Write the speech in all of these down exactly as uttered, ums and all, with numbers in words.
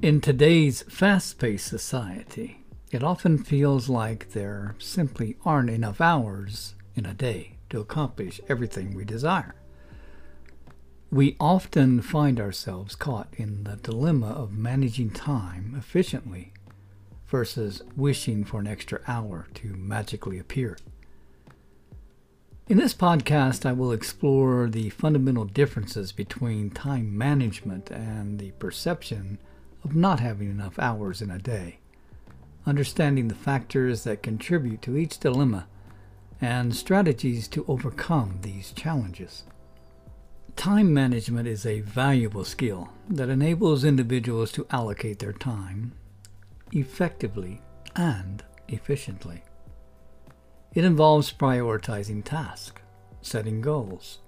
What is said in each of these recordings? In today's fast-paced society, it often feels like there simply aren't enough hours in a day to accomplish everything we desire. We often find ourselves caught in the dilemma of managing time efficiently versus wishing for an extra hour to magically appear. In this podcast, I will explore the fundamental differences between time management and the perception of not having enough hours in a day, understanding the factors that contribute to each dilemma, and strategies to overcome these challenges. Time management is a valuable skill that enables individuals to allocate their time effectively and efficiently. It involves prioritizing tasks, setting goals,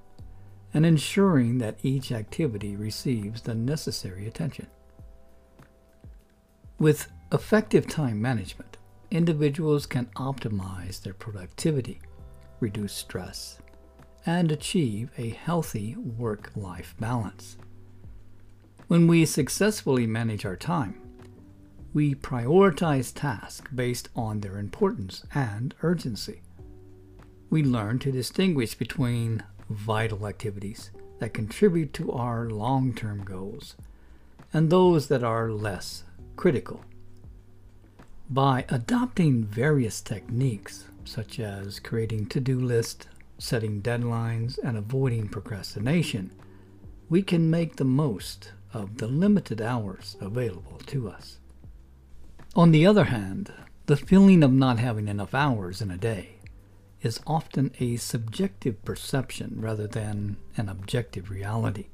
and ensuring that each activity receives the necessary attention. With effective time management, individuals can optimize their productivity, reduce stress, and achieve a healthy work-life balance. When we successfully manage our time, we prioritize tasks based on their importance and urgency. We learn to distinguish between vital activities that contribute to our long-term goals and those that are less critical. By adopting various techniques, such as creating to-do lists, setting deadlines, and avoiding procrastination, we can make the most of the limited hours available to us. On the other hand, the feeling of not having enough hours in a day is often a subjective perception rather than an objective reality.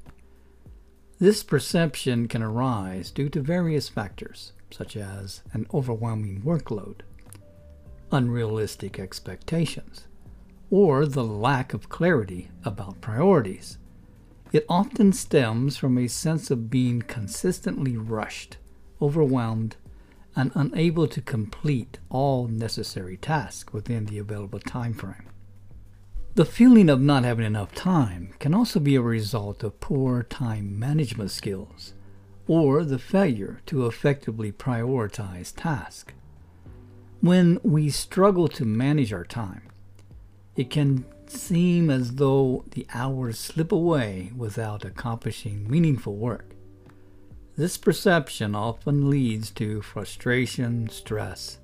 This perception can arise due to various factors, such as an overwhelming workload, unrealistic expectations, or the lack of clarity about priorities. It often stems from a sense of being consistently rushed, overwhelmed, and unable to complete all necessary tasks within the available time frame. The feeling of not having enough time can also be a result of poor time management skills or the failure to effectively prioritize tasks. When we struggle to manage our time, it can seem as though the hours slip away without accomplishing meaningful work. This perception often leads to frustration, stress,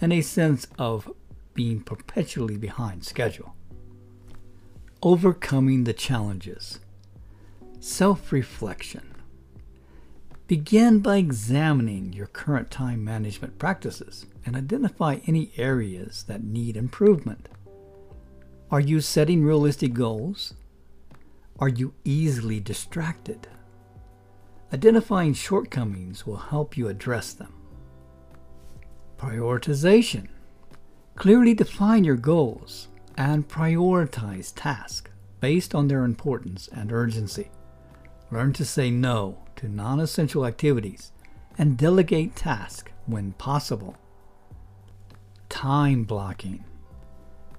and a sense of being perpetually behind schedule. Overcoming the challenges. Self-reflection. Begin by examining your current time management practices and identify any areas that need improvement. Are you setting realistic goals? Are you easily distracted? Identifying shortcomings will help you address them. Prioritization. Clearly define your goals and prioritize tasks based on their importance and urgency. Learn to say no to non-essential activities and delegate tasks when possible. Time blocking.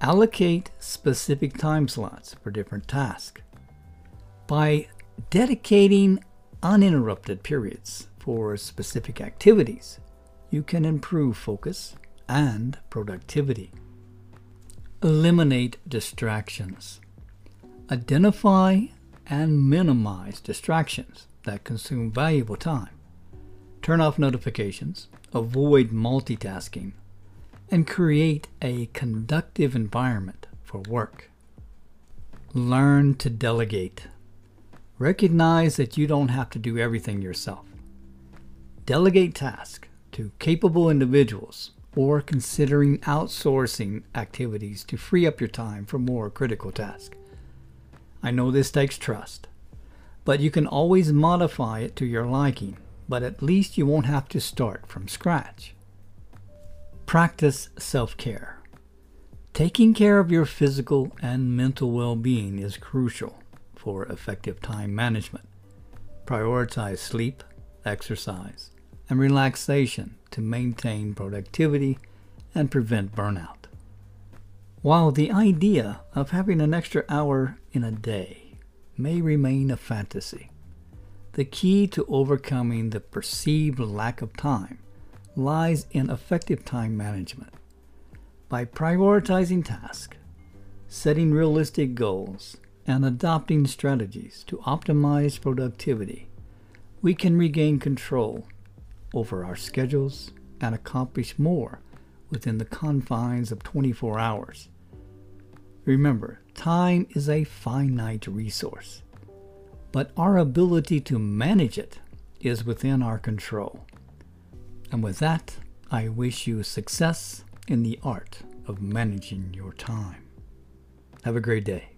Allocate specific time slots for different tasks. By dedicating uninterrupted periods for specific activities, you can improve focus and productivity. Eliminate distractions. Identify and minimize distractions that consume valuable time. Turn off notifications, avoid multitasking, and create a conducive environment for work. Learn to delegate. Recognize that you don't have to do everything yourself. Delegate tasks to capable individuals or considering outsourcing activities to free up your time for more critical tasks. I know this takes trust, but you can always modify it to your liking, but at least you won't have to start from scratch. Practice self-care. Taking care of your physical and mental well-being is crucial for effective time management. Prioritize sleep, exercise, and relaxation to maintain productivity and prevent burnout. While the idea of having an extra hour in a day may remain a fantasy, The key to overcoming the perceived lack of time lies in effective time management. By prioritizing tasks, setting realistic goals, and adopting strategies to optimize productivity, we can regain control over our schedules and accomplish more within the confines of twenty-four hours. Remember, time is a finite resource, but our ability to manage it is within our control. And with that, I wish you success in the art of managing your time. Have a great day.